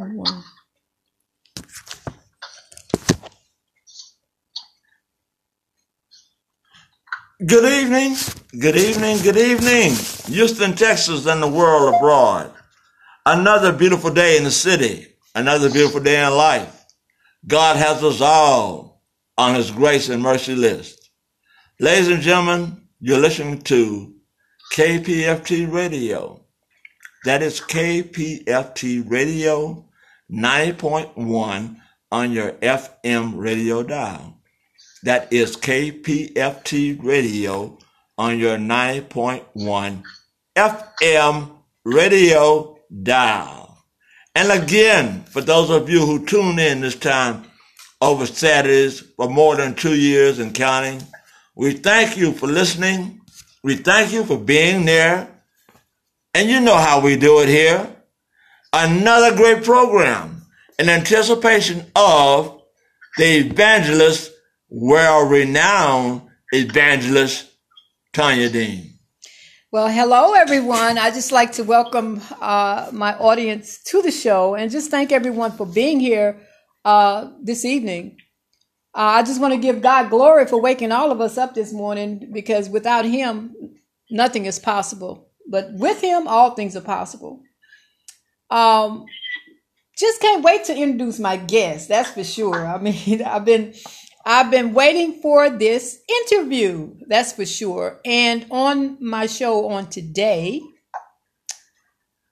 Oh, wow. Good evening, good evening, good evening, Houston, Texas, and the world abroad. Another beautiful day in the city, another beautiful day in life. God has us all on his grace and mercy list. Ladies and gentlemen, you're listening to KPFT Radio. That is KPFT Radio 90.1 on your FM radio dial. That is KPFT Radio on your 9.1 FM radio dial. And again, for those of you who tune in this time over Saturdays for more than 2 years and counting, we thank you for listening. We thank you for being there. And you know how we do it here. Another great program in anticipation of the evangelist, well-renowned evangelist Tanya Dean. Well, hello, everyone. I'd just like to welcome my audience to the show and just thank everyone for being here this evening. I just want to give God glory for waking all of us up this morning, because without him, nothing is possible. But with him, all things are possible. Just can't wait to introduce my guest, that's for sure. I mean, I've been waiting for this interview, that's for sure. And on my show on today,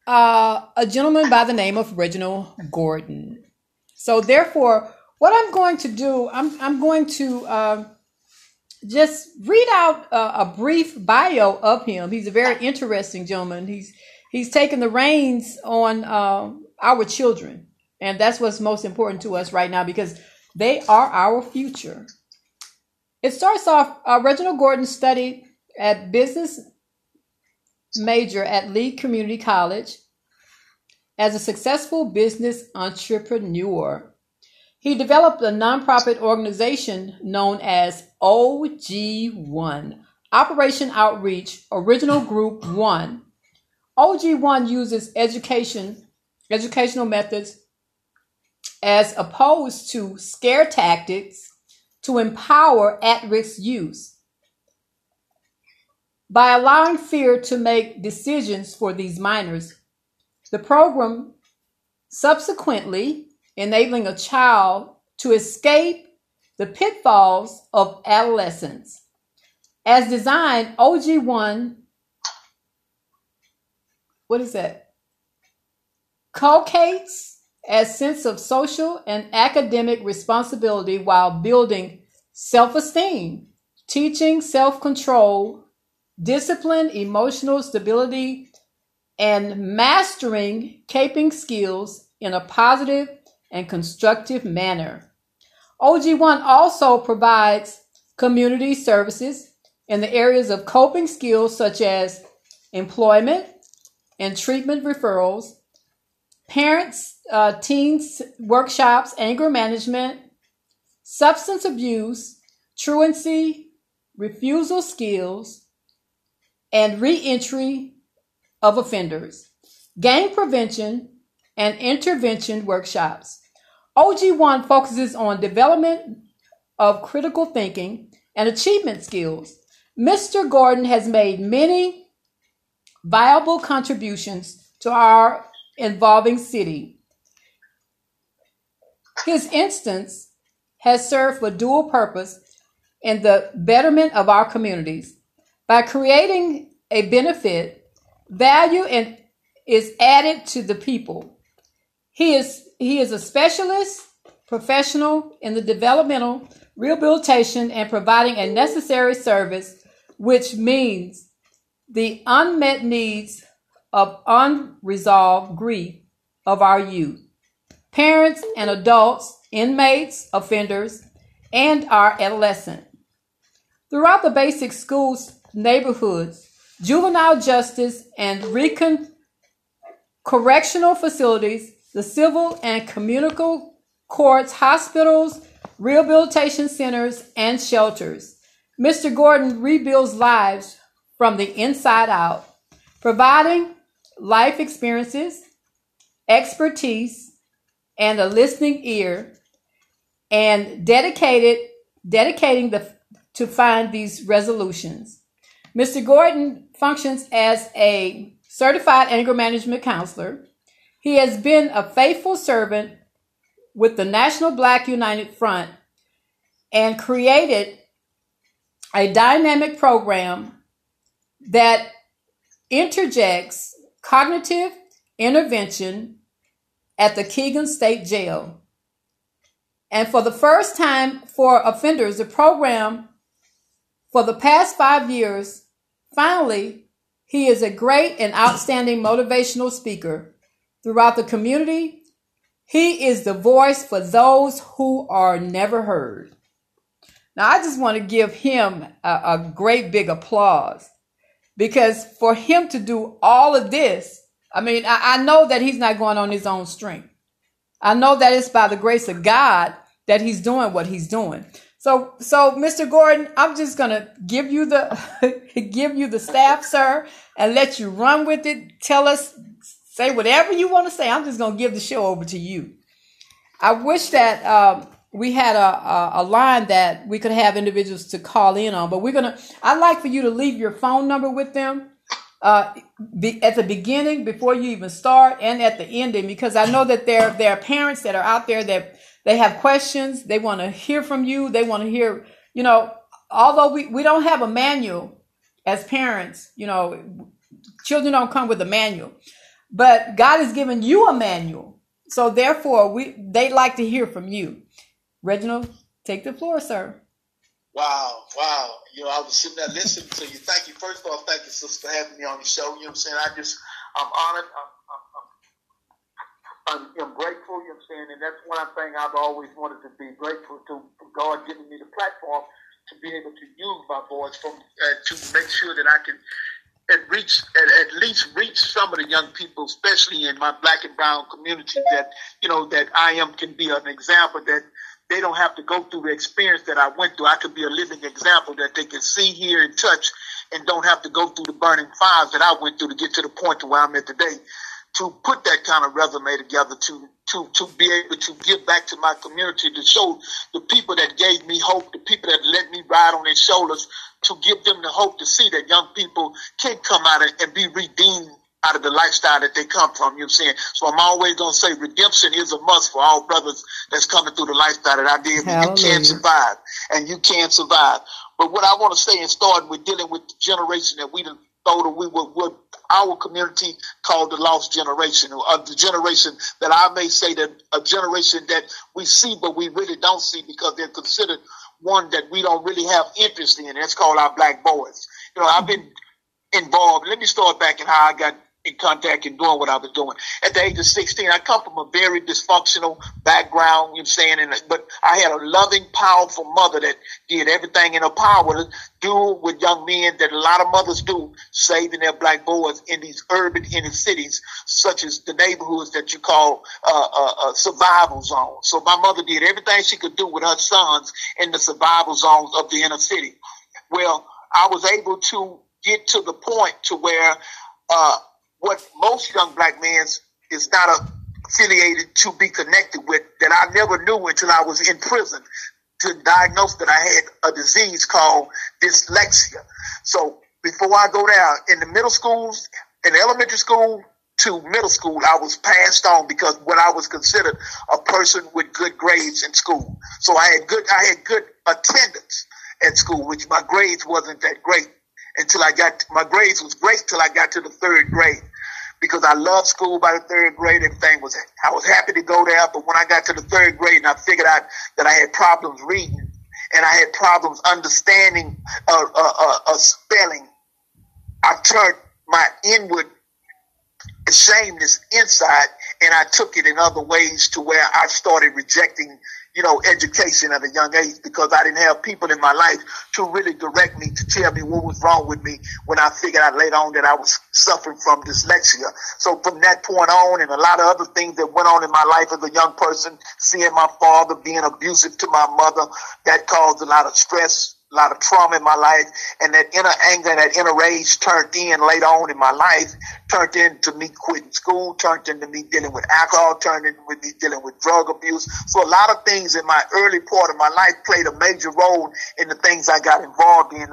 a gentleman by the name of Reginald Gordon. So therefore, what I'm going to do, I'm going to just read out a brief bio of him. He's a very interesting gentleman. He's taken the reins on our children. And that's what's most important to us right now, because they are our future. It starts off, Reginald Gordon studied at business major at Lee Community College as a successful business entrepreneur. He developed a nonprofit organization known as OG1, Operation Outreach, Original Group 1. OG1 uses educational methods, as opposed to scare tactics, to empower at-risk youth by allowing fear to make decisions for these minors. The program subsequently enabling a child to escape the pitfalls of adolescence. As designed, OG1, colcates a sense of social and academic responsibility while building self-esteem, teaching self-control, discipline, emotional stability, and mastering coping skills in a positive and constructive manner. OG1 also provides community services in the areas of coping skills such as employment and treatment referrals, parents, teens workshops, anger management, substance abuse, truancy, refusal skills, and reentry of offenders, gang prevention, and intervention workshops. OG1 focuses on development of critical thinking and achievement skills. Mr. Gordon has made many viable contributions to our involving city. His instance has served for dual purpose in the betterment of our communities by creating a benefit, value, and is added to the people. He is a specialist professional in the developmental rehabilitation and providing a necessary service, which means the unmet needs of unresolved grief of our youth, parents and adults, inmates, offenders, and our adolescent. Throughout the basic schools, neighborhoods, juvenile justice, and correctional facilities, the civil and communicable courts, hospitals, rehabilitation centers, and shelters, Mr. Gordon rebuilds lives from the inside out, providing life experiences, expertise, and a listening ear, and dedicating to find these resolutions. Mr. Gordon functions as a certified anger management counselor. He has been a faithful servant with the National Black United Front and created a dynamic program that interjects cognitive intervention at the Keegan State Jail. And for the first time for offenders, the program for the past 5 years, finally, he is a great and outstanding motivational speaker throughout the community. He is the voice for those who are never heard. Now, I just want to give him a great big applause, because for him to do all of this, I mean, I know that he's not going on his own strength. I know that it's by the grace of God that he's doing what he's doing. So Mr. Gordon, I'm just going to give you the staff, sir, and let you run with it. Tell us, say whatever you want to say. I'm just going to give the show over to you. I wish that we had a line that we could have individuals to call in on, but I'd like for you to leave your phone number with them at the beginning, before you even start, and at the ending, because I know that there are parents that are out there that they have questions. They want to hear from you. They want to hear, although we don't have a manual as parents, children don't come with a manual, but God has given you a manual. So therefore they'd like to hear from you. Reginald, take the floor, sir. Wow. I was sitting there listening to you. Thank you. First of all, thank you, sister, for having me on your show. I'm honored. I'm grateful, and that's one thing I've always wanted to be grateful to, for God giving me the platform to be able to use my voice to make sure that I can at least reach some of the young people, especially in my black and brown community, that, that I am, can be an example that they don't have to go through the experience that I went through. I could be a living example that they can see, hear, and touch, and don't have to go through the burning fires that I went through to get to the point to where I'm at today, to put that kind of resume together, to be able to give back to my community, to show the people that gave me hope, the people that let me ride on their shoulders, to give them the hope to see that young people can come out and be redeemed out of the lifestyle that they come from, So I'm always going to say redemption is a must for all brothers that's coming through the lifestyle that I did. Hallelujah. You can survive. But what I want to say, and starting with dealing with the generation that we what our community called the lost generation, or the generation that I may say that a generation that we see, but we really don't see, because they're considered one that we don't really have interest in. That's called our black boys. I've been involved. Let me start back in how I got in contact and doing what I was doing. At the age of 16, I come from a very dysfunctional background, but I had a loving, powerful mother that did everything in her power to do with young men that a lot of mothers do, saving their black boys in these urban inner cities, such as the neighborhoods that you call survival zones. So my mother did everything she could do with her sons in the survival zones of the inner city. Well, I was able to get to the point to where what most young black men is not affiliated to be connected with, that I never knew until I was in prison, to diagnose that I had a disease called dyslexia. So before I go down, in the middle schools, in elementary school to middle school, I was passed on because what I was considered a person with good grades in school. So I had good attendance at school, which my grades wasn't that great. My grades was great till I got to the third grade, because I loved school. By the third grade, I was happy to go there. But when I got to the third grade and I figured out that I had problems reading, and I had problems understanding spelling, I turned my inward shameness inside, and I took it in other ways to where I started rejecting education at a young age, because I didn't have people in my life to really direct me, to tell me what was wrong with me when I figured out later on that I was suffering from dyslexia. So from that point on, and a lot of other things that went on in my life as a young person, seeing my father being abusive to my mother, that caused a lot of stress a lot of trauma in my life, and that inner anger and that inner rage turned in later on in my life, turned into me quitting school, turned into me dealing with alcohol, turned into me dealing with drug abuse. So a lot of things in my early part of my life played a major role in the things I got involved in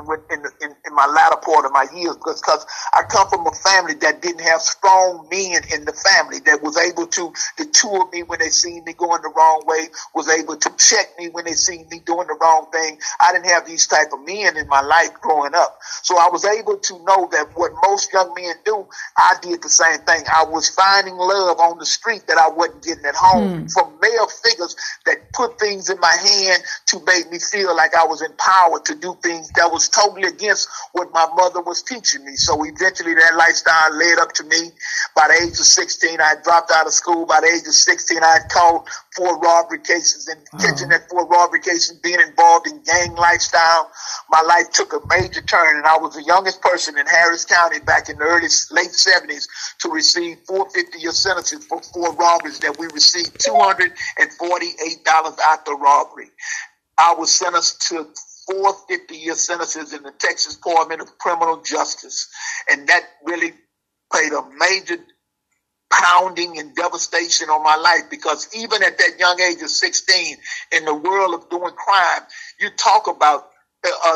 my latter part of my years, because I come from a family that didn't have strong men in the family that was able to deter me when they seen me going the wrong way, was able to check me when they seen me doing the wrong thing. I didn't have these type of men in my life growing up. So I was able to know that what most young men do, I did the same thing. I was finding love on the street that I wasn't getting at home from male figures that put things in my hand to make me feel like I was empowered to do things that was totally against what my mother was teaching me. So eventually that lifestyle led up to me. By the age of 16, I dropped out of school. By the age of 16, I caught 4 robbery cases and catching that 4 robbery cases, being involved in gang lifestyle. My life took a major turn, and I was the youngest person in Harris County back in the late 70s to receive 450-year sentences for 4 robberies that we received $248 after robbery. I was sentenced to 4 50-year sentences in the Texas Department of Criminal Justice, and that really played a major pounding and devastation on my life, because even at that young age of 16, in the world of doing crime, you talk about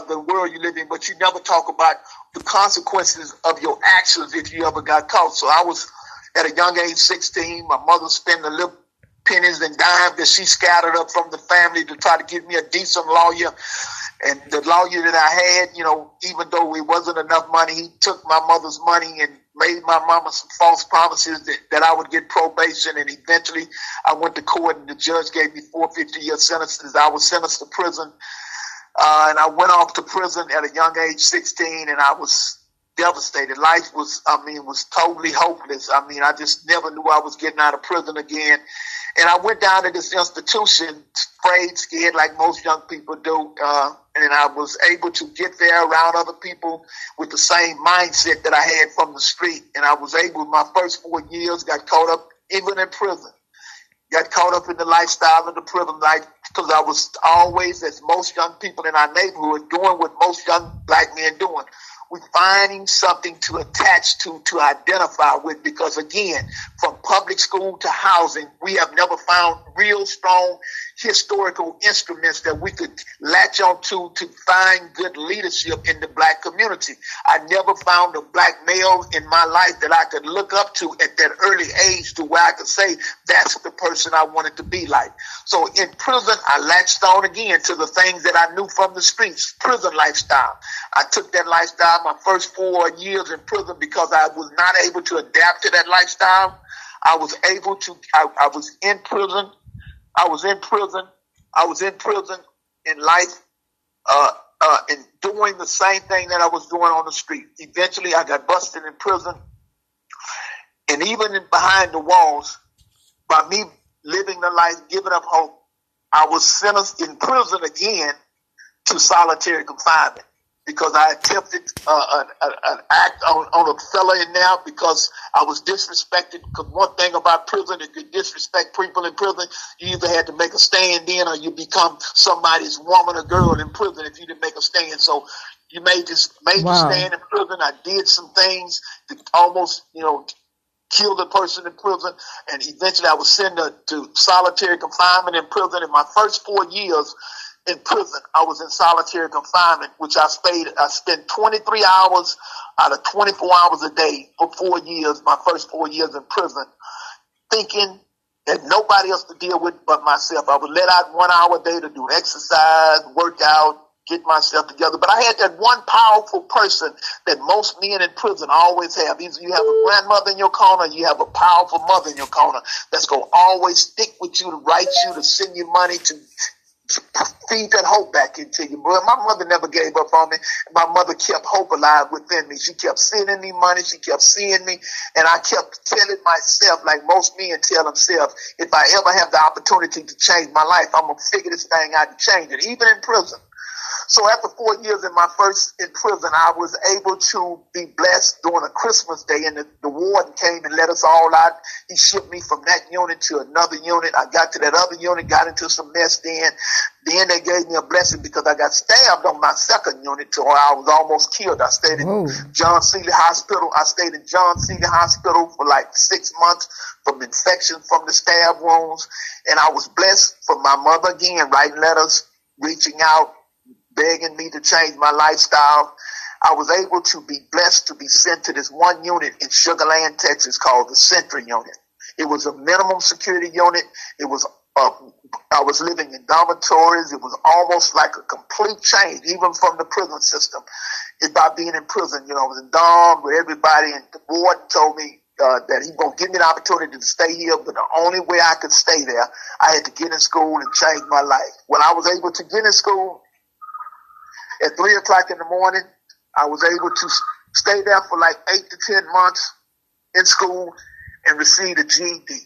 the world you live in, but you never talk about the consequences of your actions if you ever got caught. So I was at a young age, 16. My mother spent the little pennies and dimes that she scattered up from the family to try to give me a decent lawyer. And the lawyer that I had, you know, even though it wasn't enough money, he took my mother's money and made my mama some false promises that I would get probation, and eventually I went to court, and the judge gave me 4 50-year sentences. I was sentenced to prison, and I went off to prison at a young age, 16, and I was devastated. Life was totally hopeless. I mean, I just never knew I was getting out of prison again. And I went down to this institution, afraid, scared, like most young people do. And I was able to get there around other people with the same mindset that I had from the street. And I was able, my first 4 years, got caught up even in prison. Got caught up in the lifestyle of the prison life, because I was always, as most young people in our neighborhood, doing what most young black men doing. We're finding something to attach to identify with, because, again, from public school to housing, we have never found real strong historical instruments that we could latch on to find good leadership in the black community. I never found a black male in my life that I could look up to at that early age to where I could say, that's the person I wanted to be like. So in prison, I latched on again to the things that I knew from the streets, prison lifestyle. I took that lifestyle my first 4 years in prison, because I was not able to adapt to that lifestyle. I was in prison. I was in prison in life, and doing the same thing that I was doing on the street. Eventually I got busted in prison, and even behind the walls, by me living the life, giving up hope, I was sentenced in prison again to solitary confinement, because I attempted an act on a fella in there, because I was disrespected. Because one thing about prison, if you disrespect people in prison, you either had to make a stand in, or you become somebody's woman or girl in prison if you didn't make a stand. So you made this stand in prison. I did some things that almost, killed a person in prison, and eventually I was sent to solitary confinement in prison. In my first 4 years in prison, I was in solitary confinement, which I spent 23 hours out of 24 hours a day for 4 years, my first 4 years in prison, thinking that nobody else to deal with but myself. I would let out 1 hour a day to do exercise, work out, get myself together. But I had that one powerful person that most men in prison always have. Either you have a grandmother in your corner, you have a powerful mother in your corner that's going to always stick with you, to write you, to send you money, to feed that hope back into you. But my mother never gave up on me. My mother kept hope alive within me. She kept sending me money. She kept seeing me. And I kept telling myself, like most men tell themselves, if I ever have the opportunity to change my life, I'm going to figure this thing out and change it, even in prison. So after 4 years in my first in prison, I was able to be blessed during a Christmas day, and the warden came and let us all out. He shipped me from that unit to another unit. I got to that other unit, got into some mess then. Then they gave me a blessing because I got stabbed on my second unit till I was almost killed. I stayed in John Sealy Hospital. I stayed in John Sealy Hospital for like 6 months from infection from the stab wounds. And I was blessed for my mother again, writing letters, reaching out, begging me to change my lifestyle. I was able to be blessed to be sent to this one unit in Sugar Land, Texas called the Sentry Unit. It was a minimum security unit. It was I was living in dormitories. It was almost like a complete change, even from the prison system. It's by being in prison, you know, I was in dorm with everybody, and the board told me that he gonna give me the opportunity to stay here, but the only way I could stay there, I had to get in school and change my life. When I was able to get in school, at 3 o'clock in the morning, I was able to stay there for like 8 to 10 months in school and receive a GED.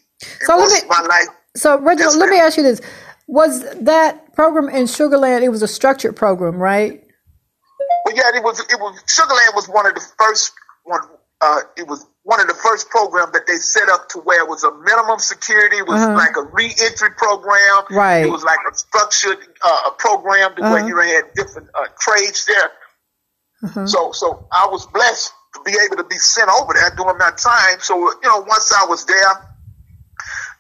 So, Reginald, let me ask you this. Was that program in Sugar Land, it was a structured program, right? Well, yeah, it was Sugar Land was one of the first one. It was one of the first programs that they set up to where it was a minimum security. It was like a re-entry program. Right. It was like a structured program to where you had different trades there. So I was blessed to be able to be sent over there during that time. So, you know, once I was there,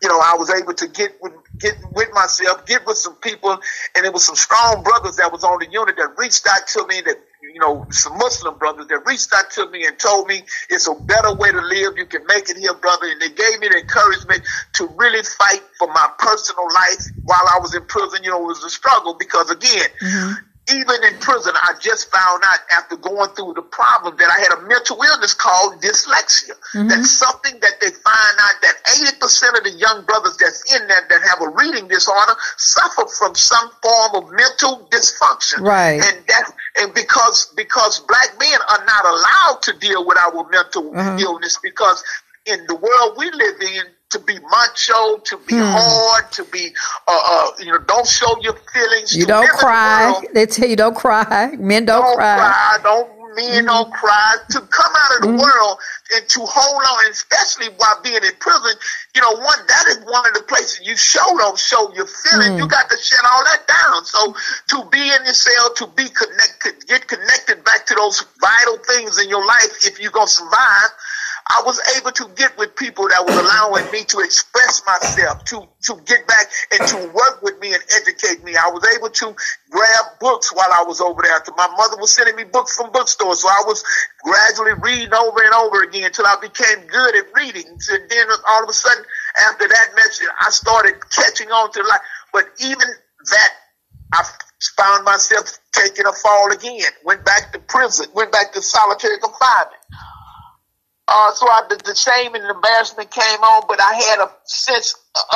you know, I was able to get with myself, get with some people, and it was some strong brothers that was on the unit that reached out to me, that, you know, some Muslim brothers that reached out to me and told me it's a better way to live. You can make it here, brother. And they gave me the encouragement to really fight for my personal life while I was in prison. You know, it was a struggle because, again, even in prison, I just found out after going through the problem that I had a mental illness called dyslexia. That's something that they find out that 80% of the young brothers that's in there that have a reading disorder suffer from some form of mental dysfunction. And that, and because black men are not allowed to deal with our mental illness, because in the world we live in, to be macho, to be hard, to be, you know, don't show your feelings. You don't cry. They tell you don't cry. Men don't cry. Men don't cry. To come out of the world and to hold on, especially while being in prison, you know, that is one of the places you don't show your feelings. You got to shut all that down. So to be in your cell, to be connected, get connected back to those vital things in your life if you're going to survive, I was able to get with people that was allowing me to express myself, to get back and to work with me and educate me. I was able to grab books while I was over there. My mother was sending me books from bookstores, so I was gradually reading over and over again until I became good at reading. And then all of a sudden, after that message, I started catching on to life. But even that, I found myself taking a fall again, went back to prison, went back to solitary confinement. So the shame and embarrassment came on, but I had a sense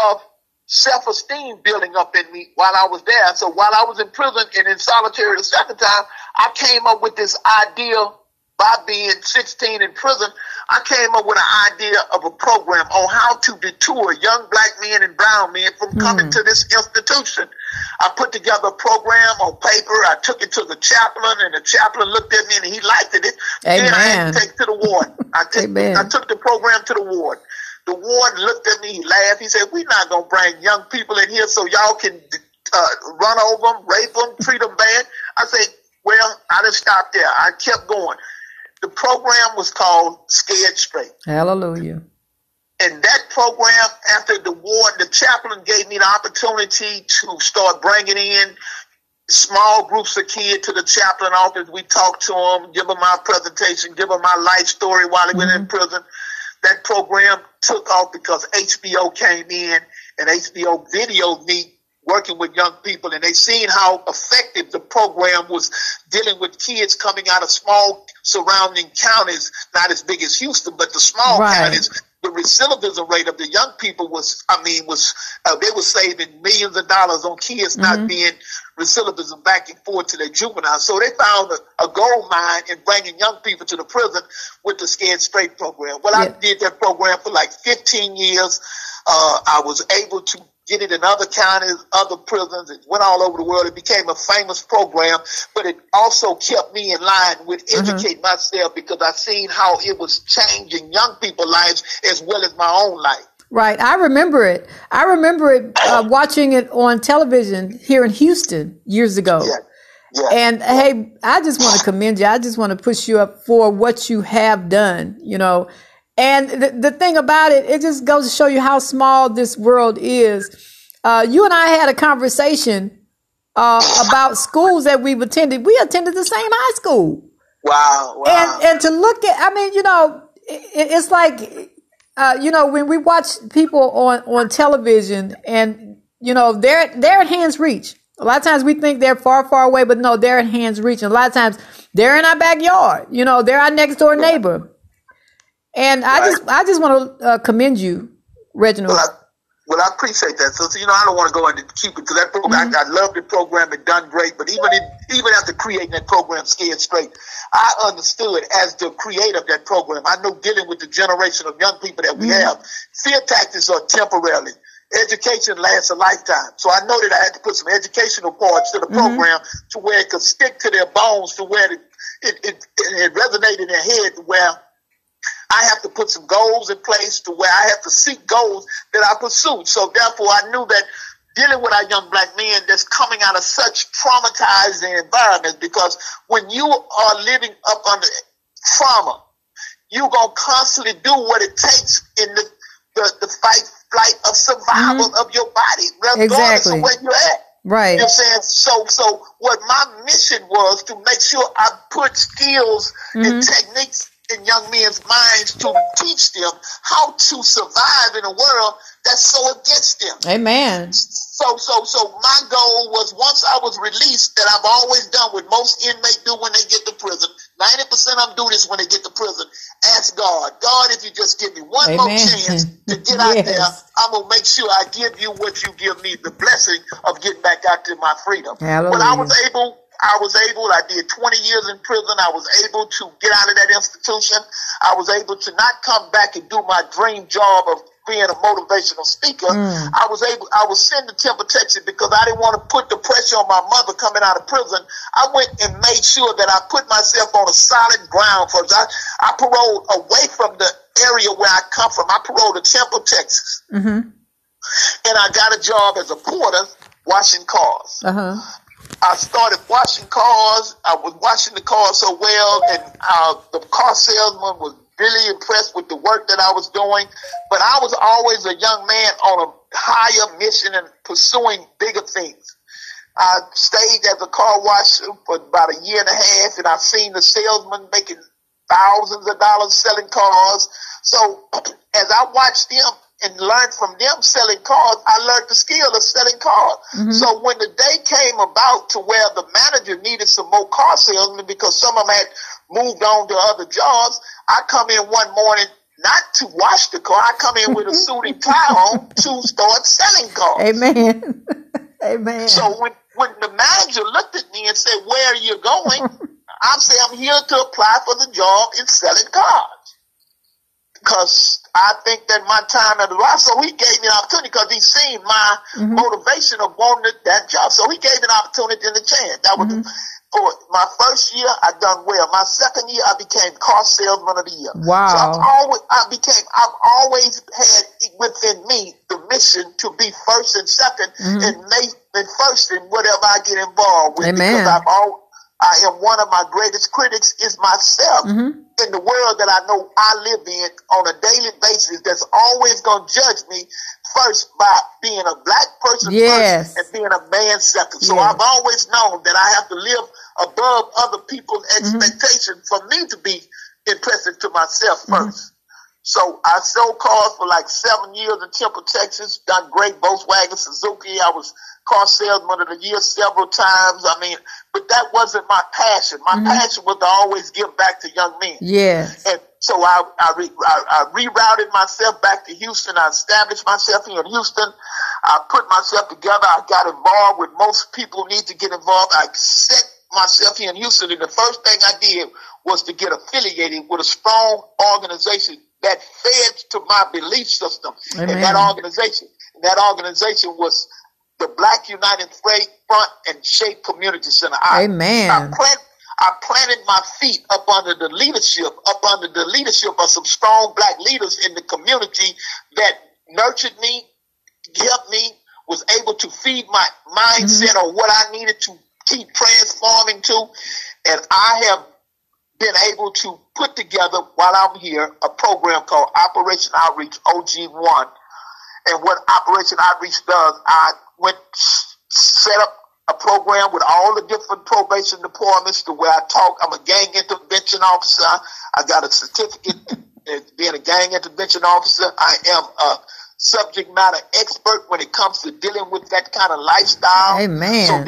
of self-esteem building up in me while I was there. So while I was in prison and in solitary the second time, I came up with this idea, by being 16 in prison, I came up with an idea of a program on how to deter young black men and brown men from coming to this institution. I put together a program on paper. I took it to the chaplain, and the chaplain looked at me, and he liked it. Then I had to take it to the ward. I took the program to the ward. The ward looked at me. He laughed. He said, "We're not going to bring young people in here so y'all can run over them, rape them, treat them bad." I said, well, I didn't stop there. I kept going. The program was called Scared Straight. Hallelujah. And that program, after the war, the chaplain gave me the opportunity to start bringing in small groups of kids to the chaplain office. We talked to them, give them my presentation, give them my life story while they were in prison. That program took off because HBO came in, and HBO videoed me working with young people, and they seen how effective the program was dealing with kids coming out of small surrounding counties, not as big as Houston, but the small counties. The recidivism rate of the young people was they were saving millions of dollars on kids not being recidivism back and forth to their juveniles. So they found a gold mine in bringing young people to the prison with the Scared Straight program. Well, I did that program for like 15 years. I was able to get it in other counties, other prisons. It went all over the world. It became a famous program, but it also kept me in line with educating myself, because I seen how it was changing young people's lives as well as my own life. Right. I remember it. I remember it watching it on television here in Houston years ago. Yeah. Yeah. And hey, I just want to commend you. I just want to push you up for what you have done, you know. And the thing about it, it just goes to show you how small this world is. You and I had a conversation about schools that we've attended. We attended the same high school. Wow. And to look at, I mean, you know, it's like, you know, when we watch people on television and, you know, they're at hand's reach. A lot of times we think they're far, far away, but no, they're at hand's reach. And a lot of times they're in our backyard. You know, they're our next door neighbor. And I just want to commend you, Reginald. Well, I appreciate that. So, you know, I don't want to go into keep it, because that program, I love the program. It done great. But even after creating that program, Scared Straight, I understood as the creator of that program. I know dealing with the generation of young people that we have, fear tactics are temporary. Education lasts a lifetime. So I know that I had to put some educational parts to the program to where it could stick to their bones, to where it resonated in their head, to where I have to put some goals in place, to where I have to seek goals that I pursued. So therefore, I knew that dealing with our young black men that's coming out of such traumatized environments, because when you are living up under trauma, you're going to constantly do what it takes in the fight of survival of your body, regardless of where you're at. Right. You know what I'm saying? So what my mission was, to make sure I put skills and techniques in young men's minds to teach them how to survive in a world that's so against them. Amen. So my goal was, once I was released, that I've always done what most inmates do when they get to prison. 90% of them do this when they get to prison. Ask God. God, if you just give me one more chance to get out there, I'm going to make sure I give you what you give me, the blessing of getting back out to my freedom. Hallelujah. When I was able, I did 20 years in prison. I was able to get out of that institution. I was able to not come back and do my dream job of being a motivational speaker. I was sent to Temple, Texas, because I didn't want to put the pressure on my mother coming out of prison. I went and made sure that I put myself on a solid ground first. I paroled away from the area where I come from. I paroled to Temple, Texas. And I got a job as a porter washing cars. I started washing cars. I was washing the cars so well, and the car salesman was really impressed with the work that I was doing. But I was always a young man on a higher mission and pursuing bigger things. I stayed as a car washer for about a year and a half, and I've seen the salesman making thousands of dollars selling cars. So as I watched them and learned from them selling cars, I learned the skill of selling cars. So when the day came about to where the manager needed some more car salesmen, because some of them had moved on to other jobs, I come in one morning not to wash the car. I come in with a suit and tie on to start selling cars. Amen. Amen. So when the manager looked at me and said, "Where are you going?" I said, "I'm here to apply for the job in selling cars, because I think that my time had arrived." So he gave me an opportunity, because he seen my motivation of wanting that job. So he gave me an opportunity and a chance. That was my first year. I done well. My second year, I became car salesman of the year. Wow! So I've always had within me the mission to be first and second, and first in whatever I get involved with. Amen. Because I am one of my greatest critics is myself in the world that I know I live in on a daily basis. That's always going to judge me first by being a black person first and being a man second. So I've always known that I have to live above other people's expectations for me to be impressive to myself first. So I sold cars for like 7 years in Temple, Texas. Done great. Volkswagen, Suzuki. I was car salesman of the year several times. I mean, but that wasn't my passion. My passion was to always give back to young men. Yes. And so I rerouted myself back to Houston. I established myself here in Houston. I put myself together. I got involved with most people need to get involved. I set myself here in Houston, and the first thing I did was to get affiliated with a strong organization that fed to my belief system. Amen. And that organization was the Black United Freight Front and Shape Community Center. Amen. I planted my feet up under the leadership of some strong black leaders in the community that nurtured me, helped me, was able to feed my mindset mm-hmm. on what I needed to keep transforming to. And I have been able to put together, while I'm here, a program called Operation Outreach, OG1. And what Operation Outreach does, I went set up a program with all the different probation departments to where I talk. I'm a gang intervention officer. I got a certificate in being a gang intervention officer. I am a subject matter expert when it comes to dealing with that kind of lifestyle. Amen.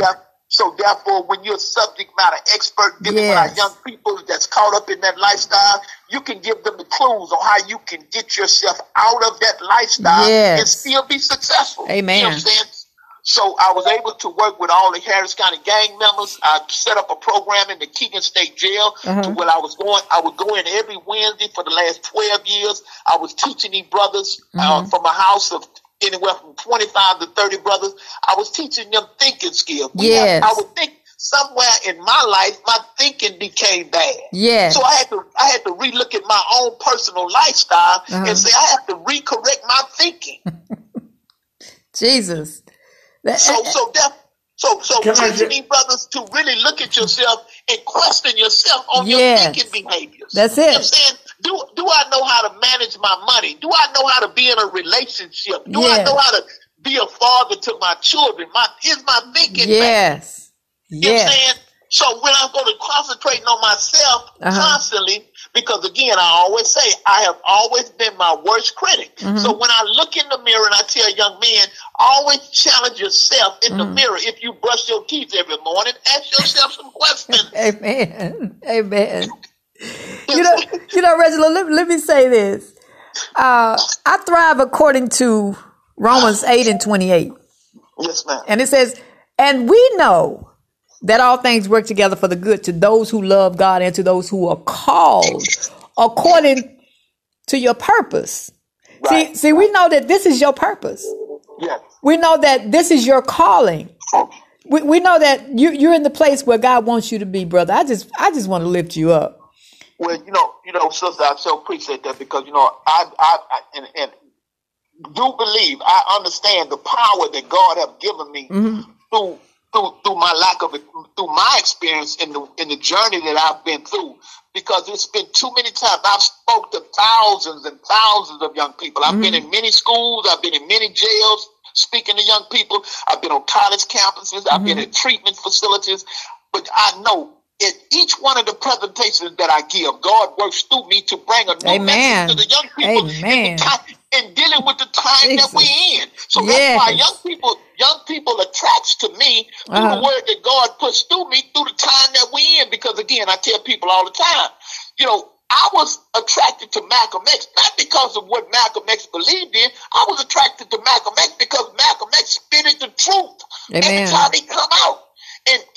So therefore, when you're a subject matter expert dealing yes. with our young people that's caught up in that lifestyle, you can give them the clues on how you can get yourself out of that lifestyle yes. and still be successful. Amen. You know what I'm saying? So I was able to work with all the Harris County gang members. I set up a program in the Keegan State Jail mm-hmm. to where I would go in every Wednesday for the last 12 years. I was teaching these brothers mm-hmm. From a house of anywhere from 25 to 30 brothers. I was teaching them thinking skills. Yes. I would think somewhere in my life, my thinking became bad. Yes. So I had to relook at my own personal lifestyle mm-hmm. and say, I have to recorrect my thinking. Jesus. So teaching these brothers to really look at yourself and question yourself on yes. your thinking behaviors. That's it. You know what I'm saying? Do I know how to manage my money? Do I know how to be in a relationship? Do yes. I know how to be a father to my children? Is my thinking yes. bad? You yes. know what I'm saying? So when I'm going to concentrating on myself uh-huh. constantly, because again, I always say I have always been my worst critic. Mm-hmm. So when I look in the mirror and I tell young men, always challenge yourself in the mirror. If you brush your teeth every morning, ask yourself some questions. Amen. Amen. you know, Reginald, let me say this. I thrive according to Romans 8 and 28. Yes, ma'am. And it says, and we know that all things work together for the good to those who love God and to those who are called according to your purpose. Right. See, we know that this is your purpose. Yes. We know that this is your calling. We know that you're in the place where God wants you to be, brother. I just want to lift you up. Well, you know, sister, I so appreciate that because you know I do believe I understand the power that God have given me mm-hmm. through my lack of it, through my experience in the journey that I've been through, because it's been too many times. I've spoke to thousands and thousands of young people. I've mm-hmm. been in many schools. I've been in many jails speaking to young people. I've been on college campuses. Mm-hmm. I've been in treatment facilities. But I know in each one of the presentations that I give, God works through me to bring a new Amen. Message to the young people. Amen. And dealing with the time Jesus. That we're in. So yes. that's why young people attracts to me through the word that God puts through me through the time that we're in. Because again, I tell people all the time, you know, I was attracted to Malcolm X, not because of what Malcolm X believed in. I was attracted to Malcolm X because Malcolm X spitted the truth Amen. Every time he come out.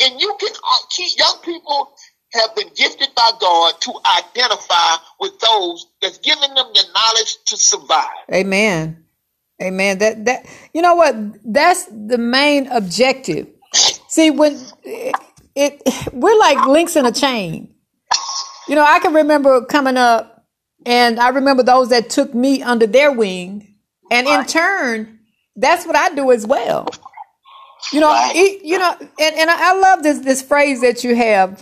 And you can keep young people have been gifted by God to identify with those that's giving them the knowledge to survive. Amen. Amen. That you know what? That's the main objective. See, when we're like links in a chain. You know, I can remember coming up and I remember those that took me under their wing. And in turn, that's what I do as well. You know, and I love this phrase that you have.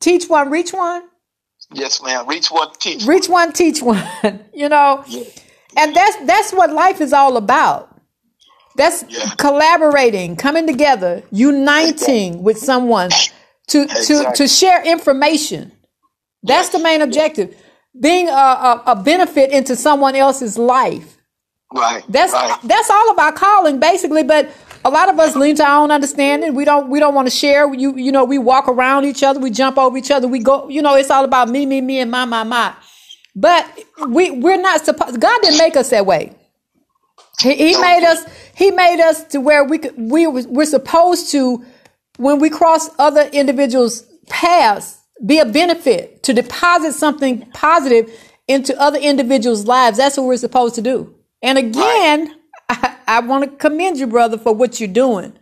Teach one, reach one. Yes, ma'am. Reach one, teach one. Reach one, teach one. You know, and that's what life is all about. That's collaborating, coming together, uniting with someone to share information. That's the main objective. Being a benefit into someone else's life. Right. That's all of our calling, basically. But a lot of us lean to our own understanding. We don't want to share. You know, we walk around each other. We jump over each other. We go. You know, it's all about me, me, me, and my, my, my. But we're not supposed. God didn't make us that way. He made us to where we're supposed to, when we cross other individuals' paths, be a benefit, to deposit something positive into other individuals' lives. That's what we're supposed to do. And again, I want to commend you, brother, for what you're doing,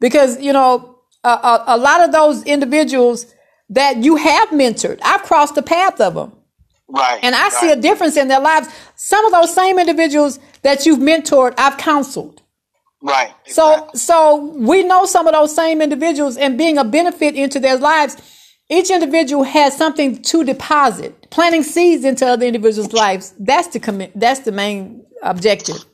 because, you know, a lot of those individuals that you have mentored, I've crossed the path of them. Right. And I see a difference in their lives. Some of those same individuals that you've mentored, I've counseled. Right. Exactly. So we know some of those same individuals, and being a benefit into their lives, each individual has something to deposit, planting seeds into other individuals' lives. That's the main objective.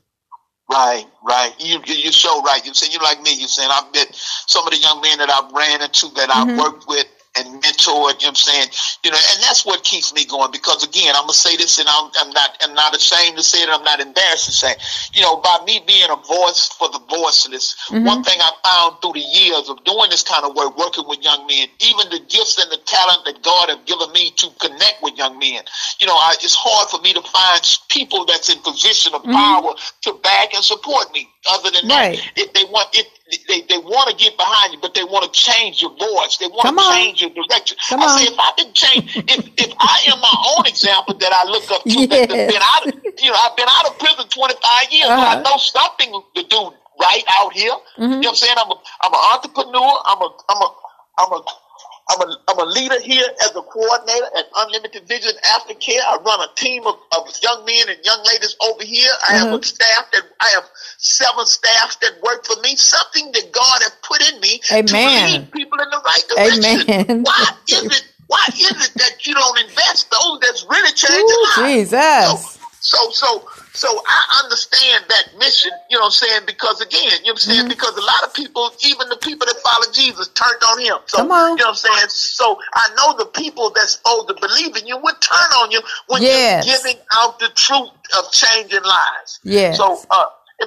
Right, right. You're so right. You're like me. You're saying I've met some of the young men that I've ran into, that I worked with and mentored. You know what I'm saying? You know, and that's what keeps me going, because again, I'm gonna say this, and I'm not ashamed to say it. I'm not embarrassed to say it. You know, by me being a voice for the voiceless, one thing I found through the years of doing this kind of work, working with young men, even the gifts and the talent that God have given me to connect with young men, you know, it's hard for me to find people that's in position of power to back and support me. Other than that, they want to get behind you, but they want to change your voice. They want to change your direction. I say, if I can change, if I am my own example that I look up to, I've been out of prison 25 years, but I know something to do right out here. You know what I'm saying? I'm an entrepreneur. I'm a leader here as a coordinator at Unlimited Visions Aftercare. I run a team of young men and young ladies over here. I have a staff that I have 7 staffs that work for me. Something that God has put in me to lead people in the right direction. Amen. Why is it that you don't invest those that's really changing lives? Jesus. So I understand that mission, you know what I'm saying? Because again, you know what I'm saying? Because a lot of people, even the people that follow Jesus, turned on him. So, you know what I'm saying? So I know the people that's older believe in you would turn on you when you're giving out the truth of changing lives. Yes. So,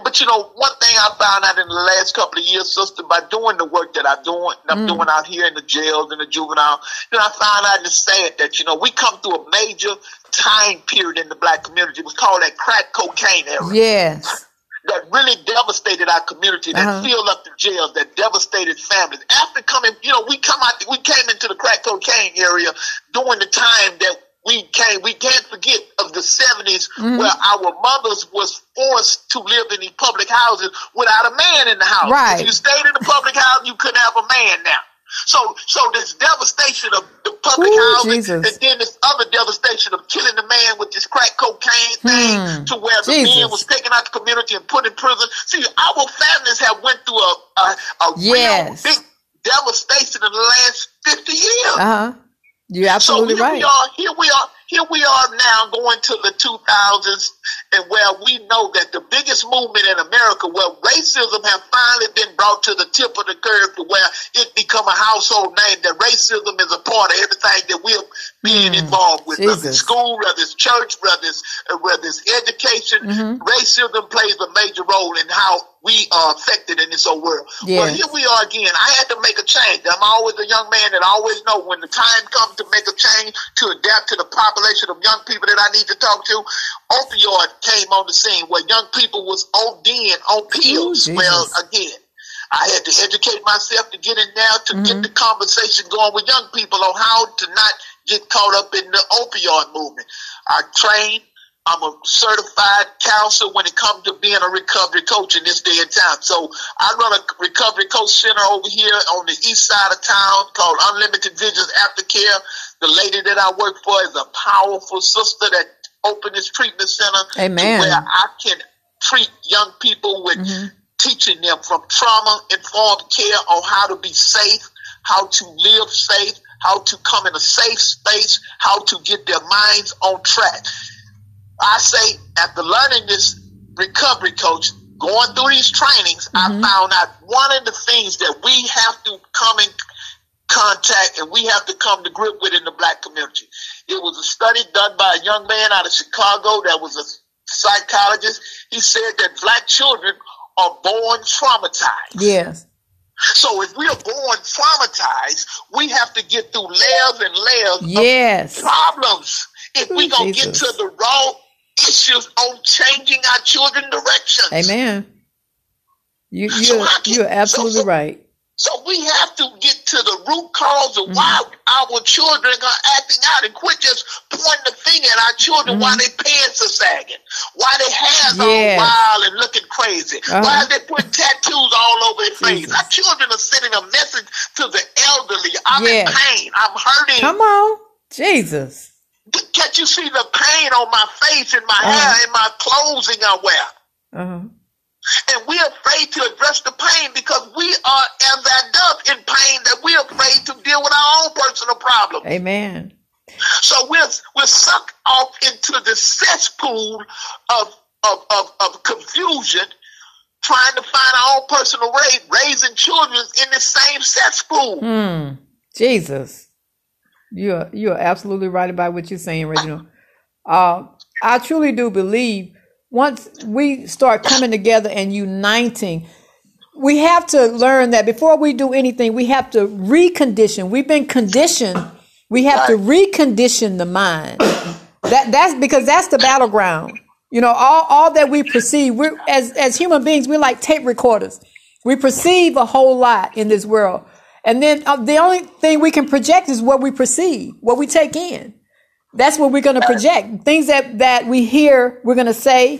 but you know, one thing I found out in the last couple of years, sister, by doing the work that I'm doing out here in the jails and the juvenile, you know, I found out, and it's sad that, you know, we come through a major time period in the black community. It was called that crack cocaine era. Yes. That really devastated our community, that filled up the jails, that devastated families. After coming, you know, we came into the crack cocaine area during the time that we can't forget of the 70s where our mothers was forced to live in the public houses without a man in the house. Right. If you stayed in the public house, you couldn't have a man now. So this devastation of the public houses, and then this other devastation of killing the man with this crack cocaine thing, to where the man was taken out the community and put in prison. See, our families have went through a real big devastation in the last 50 years. You're absolutely right. Here we are now going to the 2000s, and where we know that the biggest movement in America, where racism have finally been brought to the tip of the curve, to where it become a household name, that racism is a part of everything that we're being involved with. Whether it's school, whether it's church, whether it's education, racism plays a major role in how we are affected in this whole world. Yes. Well, here we are again. I had to make a change. I'm always a young man that I always know when the time comes to make a change, to adapt to the population of young people that I need to talk to. Opioid came on the scene, where young people was ODing on pills. Ooh, well, again, I had to educate myself to get in there, to get the conversation going with young people on how to not get caught up in the opioid movement. I trained. I'm a certified counselor when it comes to being a recovery coach in this day and time. So I run a recovery coach center over here on the east side of town called Unlimited Visions Aftercare. The lady that I work for is a powerful sister that opened this treatment center. Amen. To where I can treat young people with teaching them from trauma-informed care on how to be safe, how to live safe, how to come in a safe space, how to get their minds on track. I say, after learning this recovery coach, going through these trainings, I found out one of the things that we have to come in contact and we have to come to grip with in the black community. It was a study done by a young man out of Chicago that was a psychologist. He said that black children are born traumatized. Yes. So if we are born traumatized, we have to get through layers and layers of problems. If we're going to get to the raw issues on changing our children's directions. Amen. You're absolutely right. So we have to get to the root cause of why our children are acting out and quit just pointing the finger at our children why their pants are sagging, why their hair's all wild and looking crazy, why they put tattoos all over their face. Our children are sending a message to the elderly. I'm in pain. I'm hurting. Come on. Jesus. Can't you see the pain on my face and my hair and my clothing I wear? And we're afraid to address the pain because we are as adults in pain that we're afraid to deal with our own personal problems. Amen. So we're sucked off into the cesspool of confusion, trying to find our own personal way, raising children in the same cesspool. Jesus. You're absolutely right about what you're saying, Reginald. I truly do believe once we start coming together and uniting, we have to learn that before we do anything, we have to recondition. We've been conditioned. We have to recondition the mind. That's because that's the battleground. You know, all that we perceive, we're as human beings, we're like tape recorders. We perceive a whole lot in this world. And then the only thing we can project is what we perceive, what we take in. That's what we're going to project. Things that we hear, we're going to say.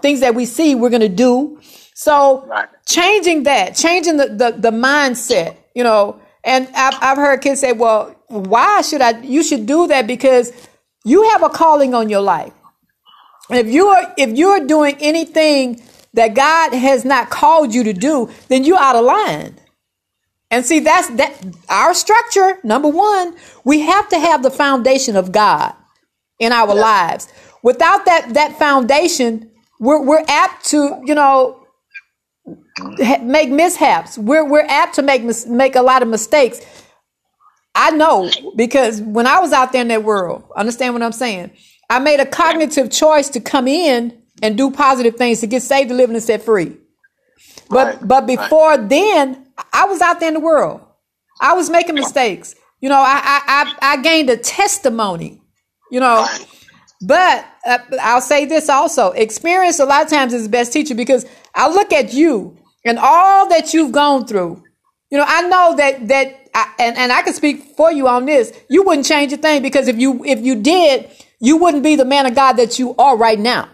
Things that we see, we're going to do. So changing that, changing the mindset, you know. And I've heard kids say, well, why should I? You should do that because you have a calling on your life. And if you're doing anything that God has not called you to do, then you're out of line. And see, that's our structure. Number one, we have to have the foundation of God in our lives. Without that foundation, we're apt to, you know, make mishaps. We're apt to make a lot of mistakes. I know, because when I was out there in that world, understand what I'm saying? I made a cognitive choice to come in and do positive things to get saved, delivered, and set free. But before then, I was out there in the world. I was making mistakes. You know, I gained a testimony, you know. But I'll say this also. Experience a lot of times is the best teacher, because I look at you and all that you've gone through. You know, I know that I can speak for you on this. You wouldn't change a thing, because if you did, you wouldn't be the man of God that you are right now.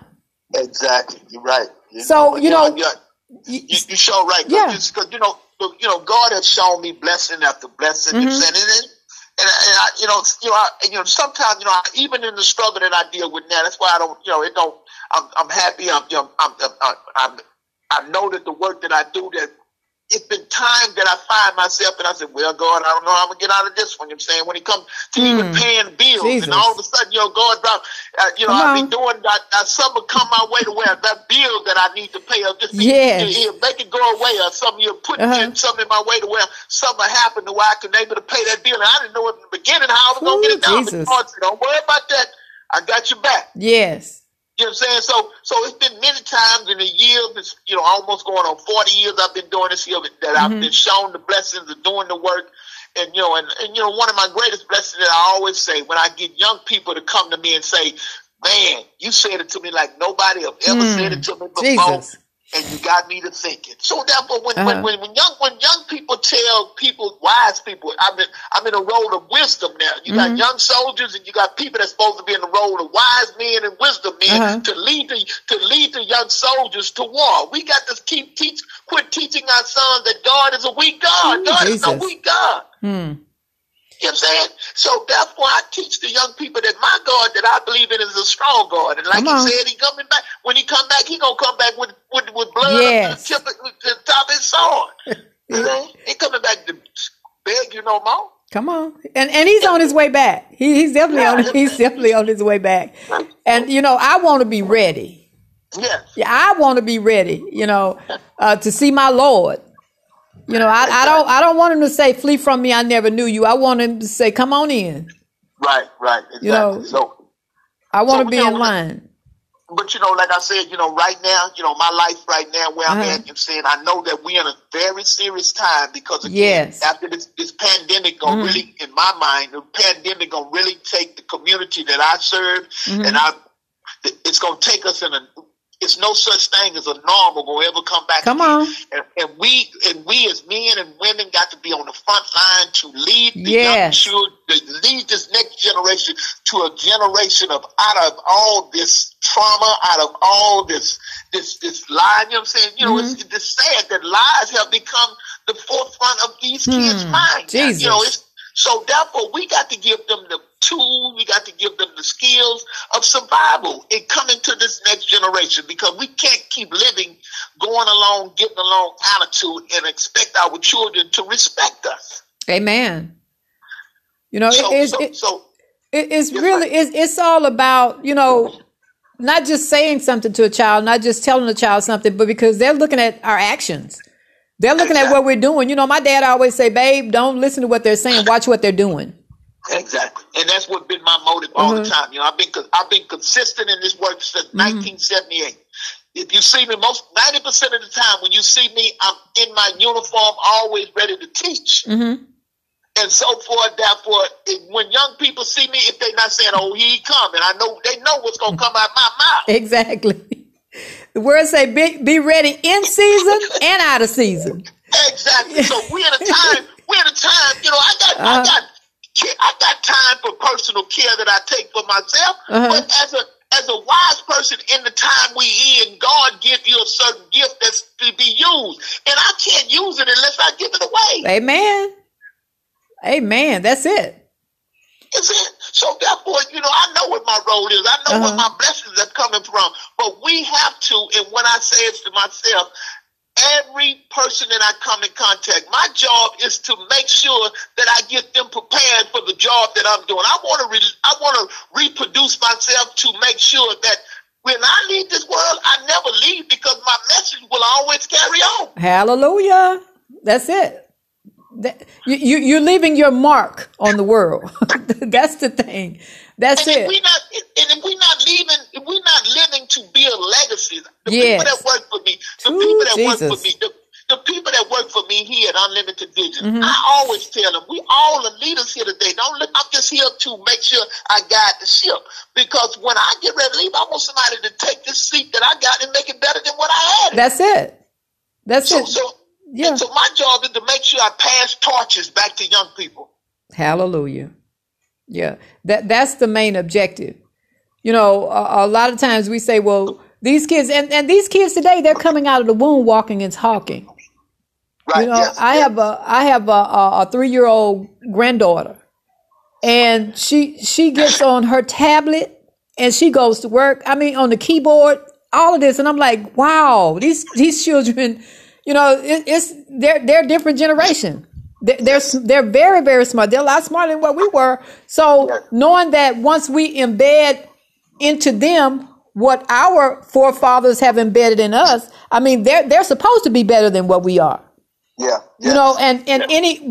Exactly. You're right. So, you know. You're sure right. Because, you know. You know, God has shown me blessing after blessing, and sometimes, you know, even in the struggle that I deal with now, that's why I don't, you know, it don't. I'm happy. I know that the work that I do, that it's been time that I find myself, and I said, well, God, I don't know how I'm gonna get out of this one. You know what I'm saying? When it comes to even paying bills, Jesus. And all of a sudden, you know, God, I've been doing that. Something come my way to where that bill that I need to pay, or just make it go away, or something you're putting in something in my way to where something happened to where I could able to pay that bill. And I didn't know in the beginning how I was gonna get it down. But God said, don't worry about that. I got your back. Yes. You know what I'm saying? So it's been many times in the years, it's, you know, almost going on 40 years I've been doing this year, that I've been shown the blessings of doing the work. And, you know, and you know, one of my greatest blessings that I always say, when I get young people to come to me and say, man, you said it to me like nobody have ever said it to me before. Jesus. And you got me to thinking. So therefore, when young people tell people, wise people, I'm in a role of wisdom now. You got young soldiers, and you got people that's supposed to be in the role of wise men and wisdom men to lead the young soldiers to war. We got to quit teaching our sons that God is a weak God. God is a weak God. You know what I'm saying? So that's why I teach the young people that my God that I believe in is a strong God. And like he said, he coming back. When he come back, he gonna come back with blood on the top of his sword. You know? He coming back to beg you no more. Come on. And he's on his way back. He's definitely on his way back. And you know, I wanna be ready. Yeah, I wanna be ready, you know, to see my Lord. You know, I don't want him to say, flee from me, I never knew you. I want him to say, come on in. Right. Exactly. You know, so, I want to be in line. But, you know, like I said, you know, right now, you know, my life right now where I'm at, I'm saying, I know that we're in a very serious time, because again, after this pandemic gonna really, in my mind, the pandemic gonna really take the community that I serve, and it's gonna take us in a It's no such thing as a normal will ever come back. Come on. And we as men and women got to be on the front line to lead the young children, to lead this next generation to a generation of out of all this trauma, out of all this lie. You know what I'm saying? You know, it's sad that lies have become the forefront of these kids' minds. Jesus. You know, so therefore we got to give them the tools, we got to give them the skills of survival and coming to this next generation, because we can't keep living, going along, getting along attitude and expect our children to respect us. Amen. You know, it's all about, you know, not just saying something to a child, not just telling a child something, but because they're looking at our actions. They're looking at what we're doing. You know, my dad always say, babe, don't listen to what they're saying. Watch what they're doing. Exactly. And that's what been my motive all the time. You know, I've been consistent in this work since 1978. If you see me, 90% of the time when you see me, I'm in my uniform, always ready to teach. And so forth, therefore, when young people see me, if they're not saying, oh, here he come, and I know, they know what's going to come out of my mouth. Exactly. The word say, be ready in season and out of season. Exactly. So we're in a time, you know, I got time for personal care that I take for myself. But as a wise person in the time we in, God give you a certain gift that's to be used. And I can't use it unless I give it away. Amen. Amen. That's it. Is it? So therefore, you know, I know what my role is. I know where my blessings are coming from. But we have to, and when I say it to myself, every person that I come in contact, my job is to make sure that I get them prepared for the job that I'm doing. I want to reproduce myself to make sure that when I leave this world, I never leave, because my message will always carry on. Hallelujah. That's it. You're leaving your mark on the world. That's the thing. That's it. If we're not living to build legacies, the people that work for me here at Unlimited Vision, I always tell them, we all are leaders here today. I'm just here to make sure I guide the ship, because when I get ready to leave, I want somebody to take this seat that I got and make it better than what I had. That's it. And so my job is to make sure I pass torches back to young people. Hallelujah. Yeah, that's the main objective. You know, a lot of times we say, well, these kids and these kids today, they're coming out of the womb walking and talking. Right. You know, yes, I have a 3-year-old granddaughter, and she gets on her tablet and she goes to work. I mean, on the keyboard, all of this. And I'm like, wow, these children. You know, they're a different generation. They're very, very smart. They're a lot smarter than what we were. So knowing that once we embed into them what our forefathers have embedded in us, I mean, they're supposed to be better than what we are. Yeah. Yes. You know, and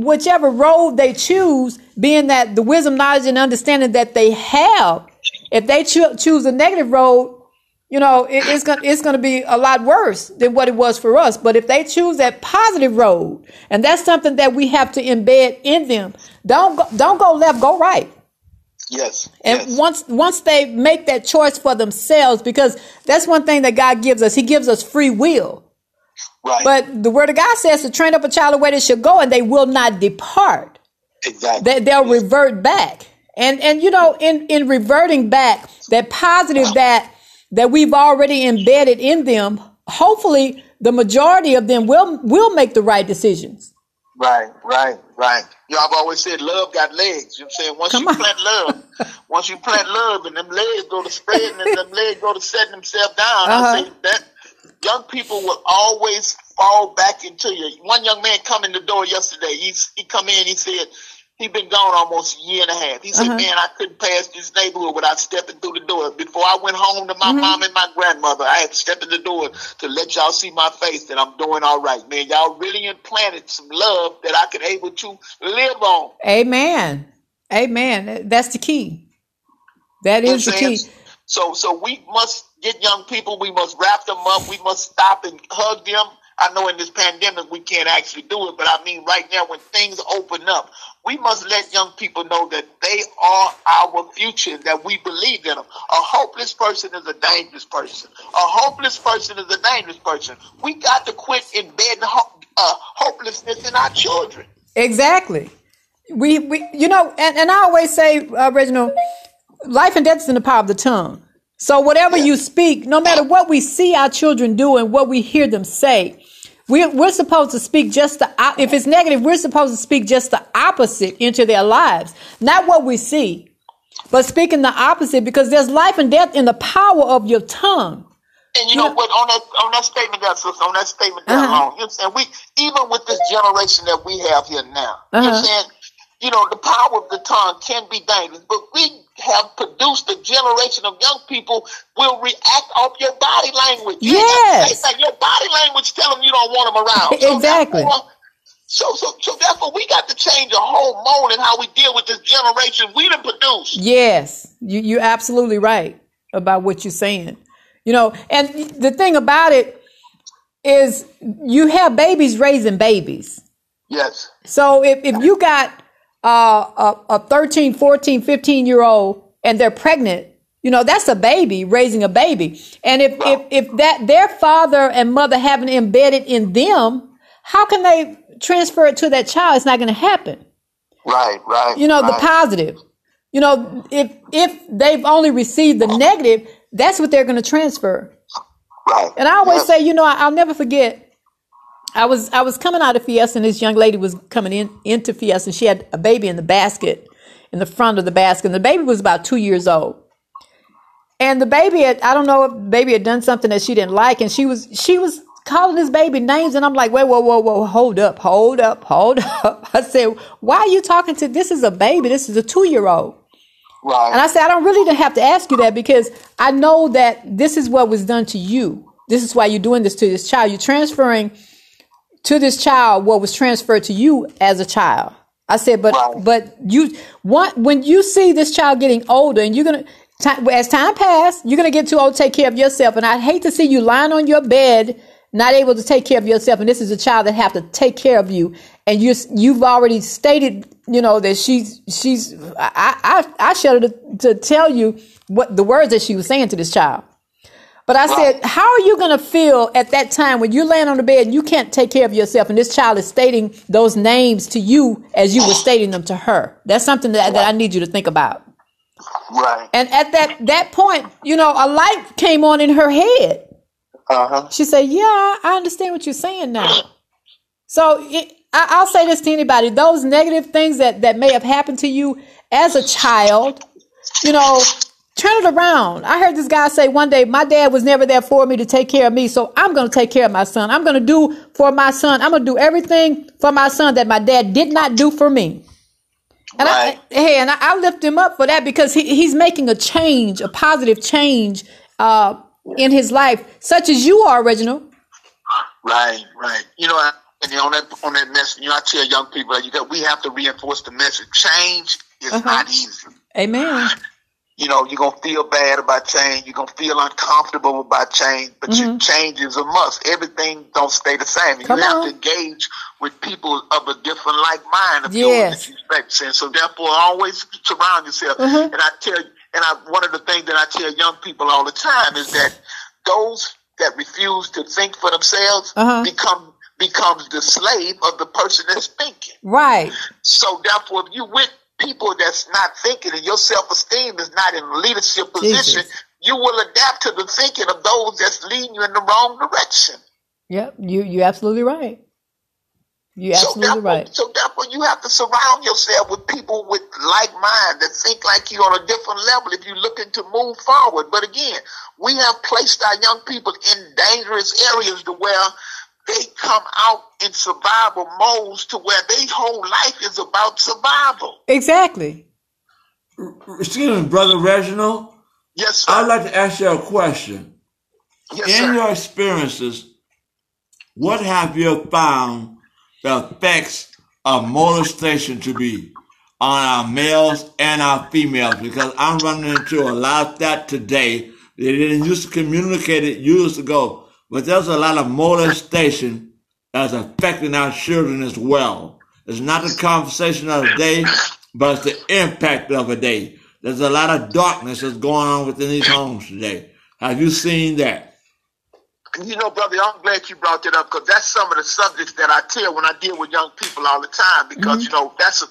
whichever road they choose, being that the wisdom, knowledge, and understanding that they have, if they choose a negative road, you know, it's gonna be a lot worse than what it was for us. But if they choose that positive road, and that's something that we have to embed in them. Don't go left, go right. Yes. And once they make that choice for themselves, because that's one thing that God gives us. He gives us free will. Right. But the Word of God says to train up a child the way they should go, and they will not depart. Exactly. They'll revert back. And you know, in reverting back, that positive that we've already embedded in them, hopefully the majority of them will make the right decisions. Right. You know, I've always said love got legs. You know what I'm saying? Once you plant love and them legs go to spreading and them legs go to setting themselves down, I say that young people will always fall back into you. One young man come in the door yesterday. He come in, he said, he'd been gone almost a year and a half. He said, man, I couldn't pass this neighborhood without stepping through the door. Before I went home to my mom and my grandmother, I had to step in the door to let y'all see my face that I'm doing all right. Man, y'all really implanted some love that I could able to live on. Amen. Amen. That's the key. That is the key. So we must get young people. We must wrap them up. We must stop and hug them. I know in this pandemic we can't actually do it, but I mean right now when things open up, we must let young people know that they are our future, that we believe in them. A hopeless person is a dangerous person. A hopeless person is a dangerous person. We got to quit embedding hopelessness in our children. Exactly. We you know, and I always say, Reginald, life and death is in the power of the tongue. So whatever you speak, no matter what we see our children do and what we hear them say, we're supposed to speak just the, if it's negative, we're supposed to speak just the opposite into their lives. Not what we see, but speaking the opposite, because there's life and death in the power of your tongue. And you know what, on that statement there uh-huh. alone, you know what I'm saying? We, even with this generation that we have here now, uh-huh. you know what I'm saying? You know, the power of the tongue can be dangerous, but we have produced a generation of young people will react off your body language. Yes. It's like your body language tell them you don't want them around. So exactly. So therefore we got to change the whole mode in how we deal with this generation we done produced. Yes. You're absolutely right about what you're saying. You know, and the thing about it is you have babies raising babies. Yes. So if you got a 13, 14, 15-year-old and they're pregnant, you know, that's a baby raising a baby. And if that their father and mother haven't embedded in them, how can they transfer it to that child? It's not going to happen. Right. You know, right. The positive. You know, if they've only received the negative, that's what they're going to transfer. Right. And I always say, you know, I'll never forget. I was coming out of Fiesta, and this young lady was coming into Fiesta, and she had a baby in the basket, in the front of the basket. And the baby was about 2 years old, and the baby had, I don't know if baby had done something that she didn't like, and she was calling this baby names, and I'm like, wait, whoa, hold up. I said, why are you talking to, this is a baby, this is a 2-year-old. Right. And I said, I don't really have to ask you that, because I know that this is what was done to you. This is why you're doing this to this child. You're transferring to this child what was transferred to you as a child. I said, but you want, when you see this child getting older, and you're going to, as time passes, you're going to get too old to take care of yourself. And I'd hate to see you lying on your bed, not able to take care of yourself. And this is a child that have to take care of you. And you've already stated, you know, that she's, I shudder to tell you what the words that she was saying to this child. But I said, how are you going to feel at that time when you're laying on the bed and you can't take care of yourself, and this child is stating those names to you as you were stating them to her? That's something that I need you to think about. Right. And at that point, you know, a light came on in her head. Uh-huh. She said, yeah, I understand what you're saying now. So I'll say this to anybody. Those negative things that may have happened to you as a child, you know, turn it around. I heard this guy say one day, my dad was never there for me to take care of me, so I'm going to take care of my son. I'm going to do for my son. I'm going to do everything for my son that my dad did not do for me. And right. I lift him up for that, because he's making a change, a positive change in his life, such as you are, Reginald. Right. You know, on that message, you know, I tell young people that we have to reinforce the message. Change is not easy. Amen. You know, you're going to feel bad about change. You're going to feel uncomfortable about change, but change is a must. Everything don't stay the same. You have to engage with people of a different like mind of yours that you expect. So therefore, always surround yourself. Mm-hmm. And one of the things that I tell young people all the time is that those that refuse to think for themselves becomes the slave of the person that's thinking. Right. So therefore, if you with people that's not thinking, and your self-esteem is not in a leadership position, you will adapt to the thinking of those that's leading you in the wrong direction. Yep, you're absolutely right. So therefore, you have to surround yourself with people with like mind that think like you on a different level if you're looking to move forward. But again, we have placed our young people in dangerous areas to where they come out in survival modes, to where their whole life is about survival. Exactly. Excuse me, Brother Reginald. Yes, sir. I'd like to ask you a question. Yes, sir. In your experiences, what have you found the effects of molestation to be on our males and our females? Because I'm running into a lot of that today. They didn't used to communicate it years ago. But there's a lot of molestation that's affecting our children as well. It's not the conversation of the day, but it's the impact of the day. There's a lot of darkness that's going on within these homes today. Have you seen that? You know, brother, I'm glad you brought that up, because that's some of the subjects that I tell when I deal with young people all the time, because, you know, that's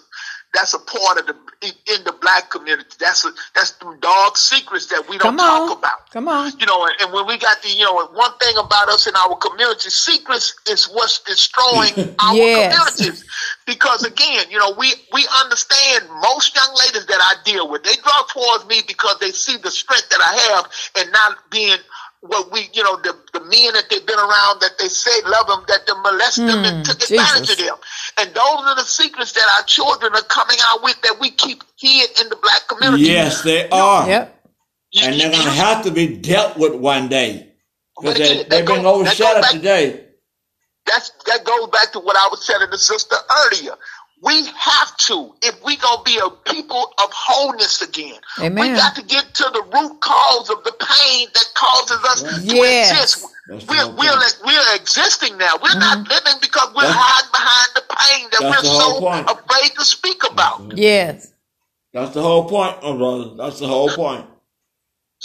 a part of in the black community. That's the dark secrets that we don't talk about. Come on. You know, and when we got the, you know, one thing about us in our community, secrets is what's destroying our communities. Because again, you know, we understand most young ladies that I deal with, they draw towards me because they see the strength that I have and not being what we, you know, the men that they've been around that they say love them, that they molest them and took advantage of them. And those are the secrets that our children are coming out with that we keep hid in the black community. Yes, they are. Yep. And they're going to have to be dealt with one day. Because they've been overshadowed today. That goes back to what I was telling the sister earlier. We have to, if we're going to be a people of wholeness again. Amen. We got to get to the root cause of the pain that causes us to exist. We're existing now. We're not living because we're hiding behind the pain that we're so afraid to speak about. Yes. That's the whole point, my brother. That's the whole point.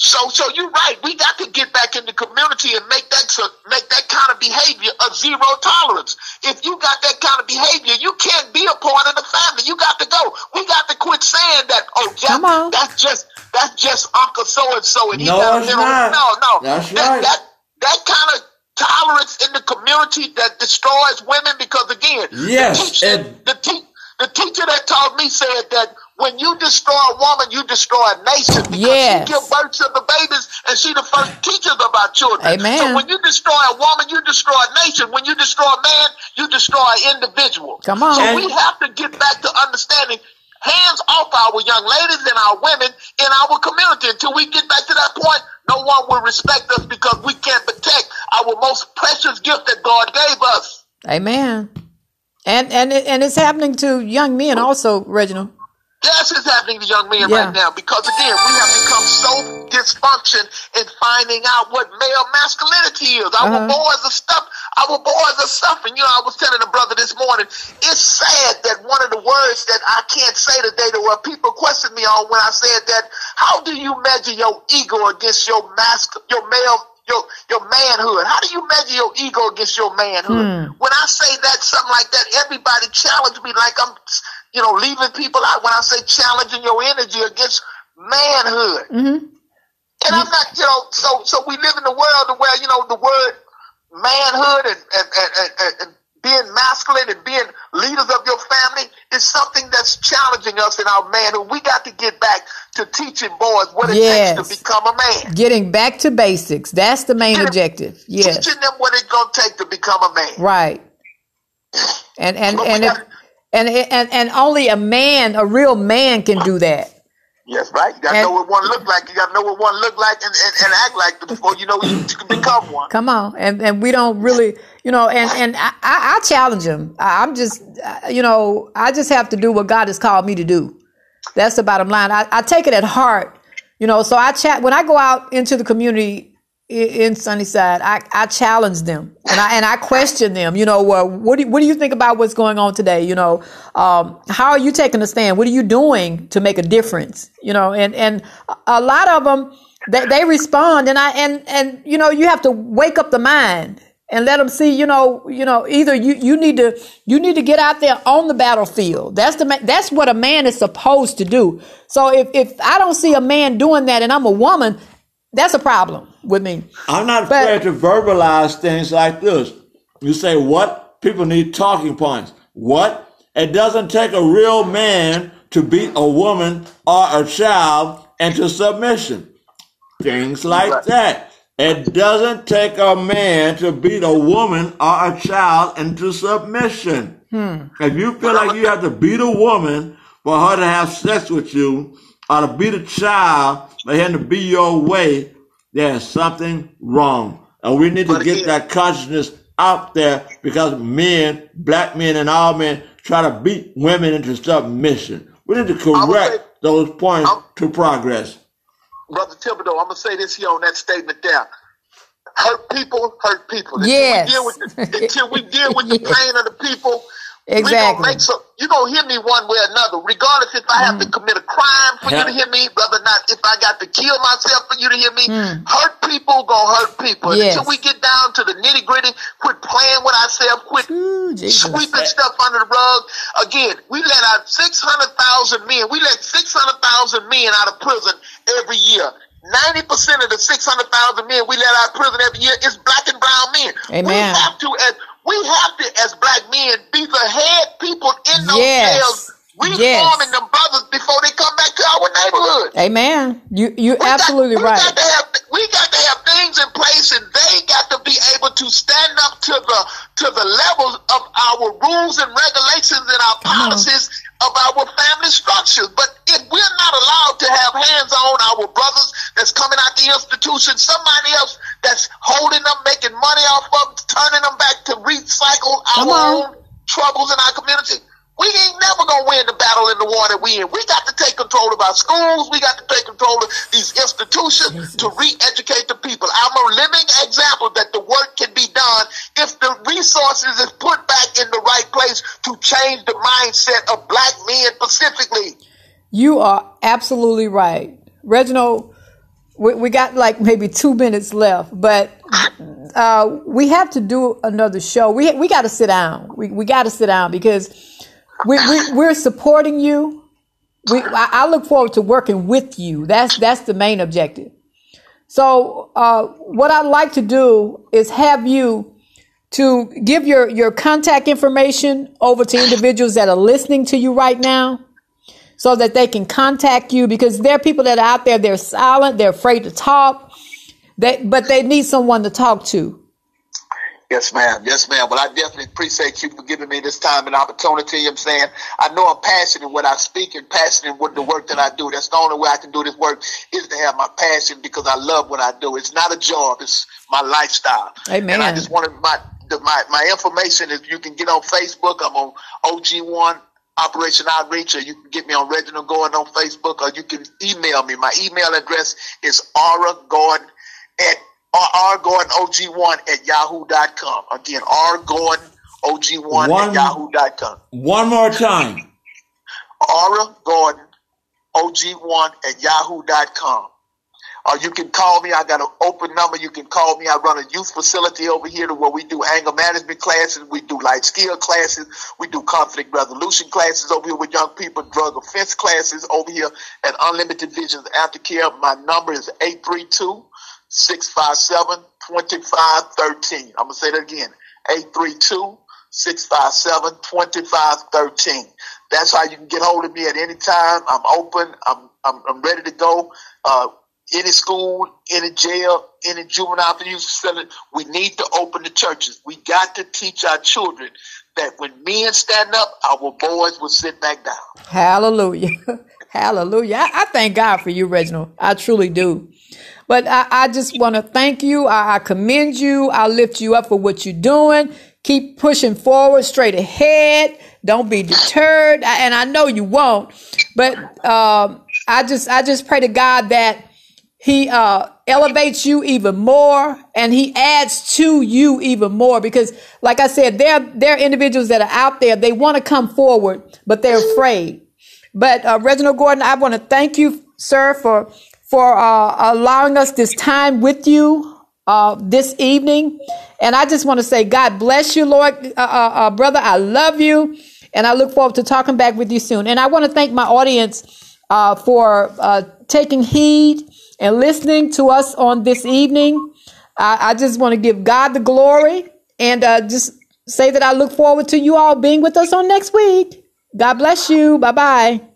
So you're right. We got to get back in the community and make that kind of behavior of zero tolerance. If you got that kind of behavior, you can't be a part of the family. You got to go. We got to quit saying that. Oh, that's just Uncle so and so, and he got a little. No. That kind of tolerance in the community that destroys women. Because again, the teacher that taught me said that when you destroy a woman, you destroy a nation, because she gives birth to the babies and she the first teachers of our children. Amen. So when you destroy a woman, you destroy a nation. When you destroy a man, you destroy an individual. Come on. So we have to get back to understanding hands off our young ladies and our women in our community. Until we get back to that point, no one will respect us, because we can't protect our most precious gift that God gave us. Amen. And it's happening to young men also, Reginald. Yes, it's happening to young men right now, because again, we have become so dysfunction in finding out what male masculinity is. Our boys are suffering. You know, I was telling a brother this morning, it's sad that one of the words that I can't say today, that where people question me on when I said that, how do you measure your ego against your manhood? How do you measure your ego against your manhood? When I say that, something like that, everybody challenged me like I'm, you know, leaving people out when I say challenging your energy against manhood. And I'm not, you know, so we live in a world where, you know, the word manhood and being masculine and being leaders of your family is something that's challenging us in our manhood. We got to get back to teaching boys what it takes to become a man. Getting back to basics. That's the main objective. Yes. Teaching them what it's going to take to become a man. Right. And only a man, a real man, can do that. Yes, right. You got to know what one look like. You got to know what one look like and act like before you know you can become one. Come on. And we don't really, you know, and I challenge him. I'm just, you know, I just have to do what God has called me to do. That's the bottom line. I take it at heart, you know, so when I go out into the community in Sunnyside, I challenge them and I question them. You know, what do you think about what's going on today? You know, how are you taking a stand? What are you doing to make a difference? You know, and a lot of them they respond, and you know, you have to wake up the mind and let them see. You know, either you need to get out there on the battlefield. That's what a man is supposed to do. So if I don't see a man doing that, and I'm a woman, that's a problem with me. I'm not afraid to verbalize things like this. You say what? People need talking points. What? It doesn't take a real man to beat a woman or a child into submission. Things like that. It doesn't take a man to beat a woman or a child into submission. If you feel like you have to beat a woman for her to have sex with you, or to beat a child, but had to be your way, there's something wrong. And we need to get that consciousness out there, because men, black men and all men, try to beat women into submission. We need to correct those points to progress. Brother Thibodeau, I'm going to say this here on that statement there. hurt people hurt people. Yes. Until we deal with the pain of the people, exactly. You're going to hear me one way or another, regardless if I have to commit a crime for you to hear me, whether or not if I got to kill myself for you to hear me. Hurt people going to hurt people. Yes. Until we get down to the nitty gritty, quit playing with ourselves, quit sweeping stuff under the rug. Again, we let out 600,000 men. We let 600,000 men out of prison every year. 90% of the 600,000 men we let out of prison every year is black and brown men. Amen. We have to, as black men, be the head people in those jails, reforming them brothers before they come back to our neighborhood. Amen. You're absolutely right. We got to have things in place, and they got to be able to stand up to the levels of our rules and regulations and our policies of our family structures. But if we're not allowed to have hands on our brothers that's coming out the institution, somebody else that's holding them, making money off of them, turning them back to recycle our own troubles in our community. We ain't never going to win the battle in the war that we in. We got to take control of our schools. We got to take control of these institutions to re-educate the people. I'm a living example that the work can be done if the resources is put back in the right place to change the mindset of black men specifically. You are absolutely right. Reginald, we got like maybe 2 minutes left, but we have to do another show. We got to sit down. We got to sit down because... We're supporting you. I look forward to working with you. That's the main objective. So what I'd like to do is have you to give your contact information over to individuals that are listening to you right now so that they can contact you, because there are people that are out there, they're silent, they're afraid to talk, but they need someone to talk to. Yes, ma'am. Yes, ma'am. Well, I definitely appreciate you for giving me this time and opportunity. You know what I'm saying? I know I'm passionate in what I speak and passionate with the work that I do. That's the only way I can do this work is to have my passion, because I love what I do. It's not a job. It's my lifestyle. Amen. And I just wanted my information is you can get on Facebook. I'm on OG1. Operation Outreach, or you can get me on Reginald Gordon on Facebook, or you can email me. My email address is rgordon og1@yahoo.com. Again, rgordon og1@yahoo.com. One more time. rgordon og1@yahoo.com. Or you can call me. I got an open number. You can call me. I run a youth facility over here to where we do anger management classes. We do life skill classes. We do conflict resolution classes over here with young people, drug offense classes over here at Unlimited Visions Aftercare. My number is 832-657-2513. I'm going to say that again. 832-657-2513. That's how you can get hold of me at any time. I'm open. I'm ready to go. Any school, any jail, any juvenile abuse facility, we need to open the churches. We got to teach our children that when men stand up, our boys will sit back down. Hallelujah. Hallelujah. I thank God for you, Reginald. I truly do. But I just want to thank you. I commend you. I lift you up for what you're doing. Keep pushing forward, straight ahead. Don't be deterred. And I know you won't. But I just pray to God that he elevates you even more and he adds to you even more. Because like I said, there are individuals that are out there. They want to come forward, but they're afraid. But Reginald Gordon, I want to thank you, sir, for allowing us this time with you this evening. And I just want to say, God bless you, Lord, brother. I love you. And I look forward to talking back with you soon. And I want to thank my audience for taking heed and listening to us on this evening. I just want to give God the glory and just say that I look forward to you all being with us on next week. God bless you. Bye-bye.